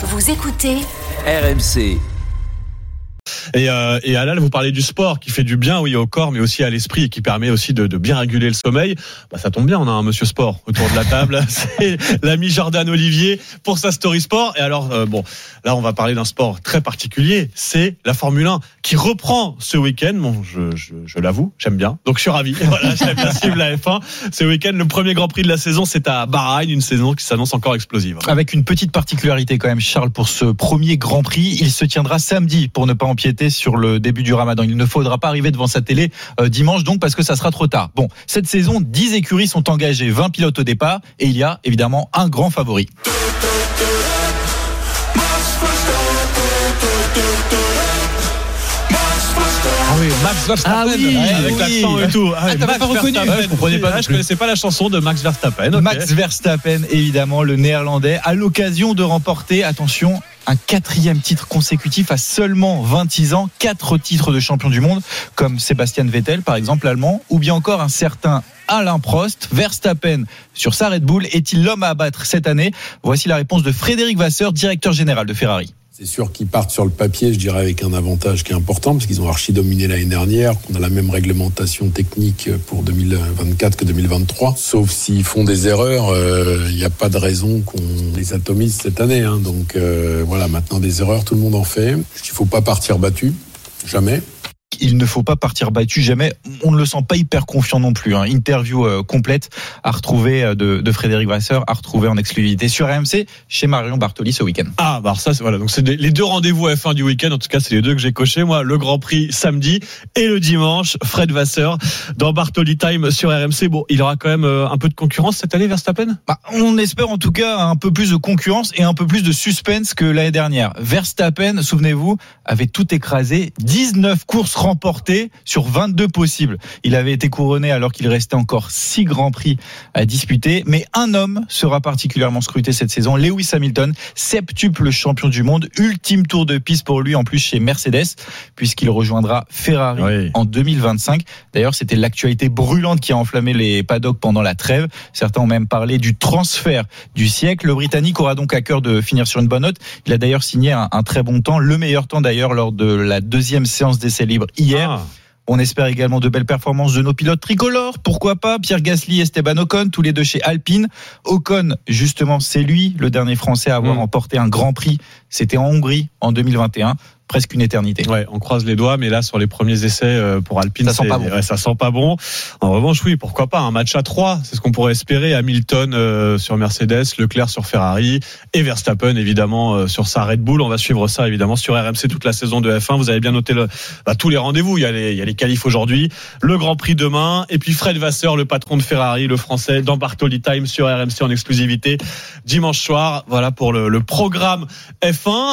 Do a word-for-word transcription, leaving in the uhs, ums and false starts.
Vous écoutez R M C. Et, euh, et Alain, vous parlez du sport qui fait du bien, oui, au corps, mais aussi à l'esprit et qui permet aussi de, de bien réguler le sommeil. Bah, ça tombe bien, on a un monsieur sport autour de la table. C'est l'ami Jordan Olivier pour sa story sport. Et alors, euh, bon, là, on va parler d'un sport très particulier. C'est la Formule un qui reprend ce week-end. Bon, je, je, je l'avoue, j'aime bien. Donc, je suis ravi. Voilà, j'aime bien suivre la F un. Ce week-end, le premier Grand Prix de la saison, c'est à Bahreïn, une saison qui s'annonce encore explosive. Avec une petite particularité quand même, Charles, pour ce premier Grand Prix, il se tiendra samedi pour ne pas empiéter sur le début du Ramadan. Il ne faudra pas arriver devant sa télé euh, dimanche, donc, parce que ça sera trop tard. Bon, cette saison, dix écuries sont engagées, vingt pilotes au départ, et il y a évidemment un grand favori. Ah oui, Max Verstappen, ah oui, avec oui. l'accent et tout. Ah, ah, t'as Max pas reconnu. Je comprenais pas, je connaissais pas la chanson de Max Verstappen. Okay. Max Verstappen, évidemment, le Néerlandais, à l'occasion de remporter, attention, un quatrième titre consécutif à seulement vingt-six ans, quatre titres de champion du monde, comme Sébastien Vettel, par exemple, l'allemand, ou bien encore un certain Alain Prost. Verstappen, sur sa Red Bull, est-il l'homme à abattre cette année ? Voici la réponse de Frédéric Vasseur, directeur général de Ferrari. C'est sûr qu'ils partent sur le papier, je dirais, avec un avantage qui est important, parce qu'ils ont archi-dominé l'année dernière, qu'on a la même réglementation technique pour deux mille vingt-quatre que deux mille vingt-trois. Sauf s'ils font des erreurs, il euh, n'y a pas de raison qu'on les atomise cette année. Hein. Donc euh, voilà, maintenant des erreurs, tout le monde en fait. Il ne faut pas partir battu, jamais. Il ne faut pas partir battu, jamais. On ne le sent pas hyper confiant non plus. Hein. Interview euh, complète à retrouver euh, de, de Frédéric Vasseur, à retrouver en exclusivité sur R M C chez Marion Bartoli ce week-end. Ah, bah ça, c'est, voilà. Donc c'est des, les deux rendez-vous F un du week-end. En tout cas, c'est les deux que j'ai cochés. Moi, le Grand Prix samedi et le dimanche. Fred Vasseur dans Bartoli Time sur R M C. Bon, il aura quand même euh, un peu de concurrence cette année, Verstappen. Bah, on espère en tout cas un peu plus de concurrence et un peu plus de suspense que l'année dernière. Verstappen, souvenez-vous, avait tout écrasé, dix-neuf courses remportées. Remporté sur vingt-deux possibles. Il avait été couronné alors qu'il restait encore six grands prix à disputer. Mais un homme sera particulièrement scruté cette saison, Lewis Hamilton, septuple champion du monde. Ultime tour de piste pour lui en plus chez Mercedes, puisqu'il rejoindra Ferrari oui. en deux mille vingt-cinq. D'ailleurs, c'était l'actualité brûlante qui a enflammé les paddocks pendant la trêve. Certains ont même parlé du transfert du siècle. Le Britannique aura donc à cœur de finir sur une bonne note. Il a d'ailleurs signé un, un très bon temps, le meilleur temps d'ailleurs lors de la deuxième séance d'essais libres hier. Ah. On espère également de belles performances de nos pilotes tricolores. Pourquoi pas Pierre Gasly et Esteban Ocon, tous les deux chez Alpine. Ocon, justement, c'est lui, le dernier Français à avoir mmh. remporté un Grand Prix. C'était en Hongrie en deux mille vingt et un. Presque une éternité. Ouais, on croise les doigts, mais là, sur les premiers essais pour Alpine, ça sent pas bon. Ouais, ça sent pas bon. En revanche, oui, pourquoi pas un match à trois, c'est ce qu'on pourrait espérer. Hamilton euh, sur Mercedes, Leclerc sur Ferrari et Verstappen évidemment euh, sur sa Red Bull. On va suivre ça évidemment sur R M C toute la saison de F un. Vous avez bien noté le, bah, tous les rendez-vous. Il y a les, il y a les qualifs aujourd'hui, le Grand Prix demain, et puis Fred Vasseur, le patron de Ferrari, le Français, dans Bartoli Time sur R M C en exclusivité dimanche soir. Voilà pour le, le programme F un.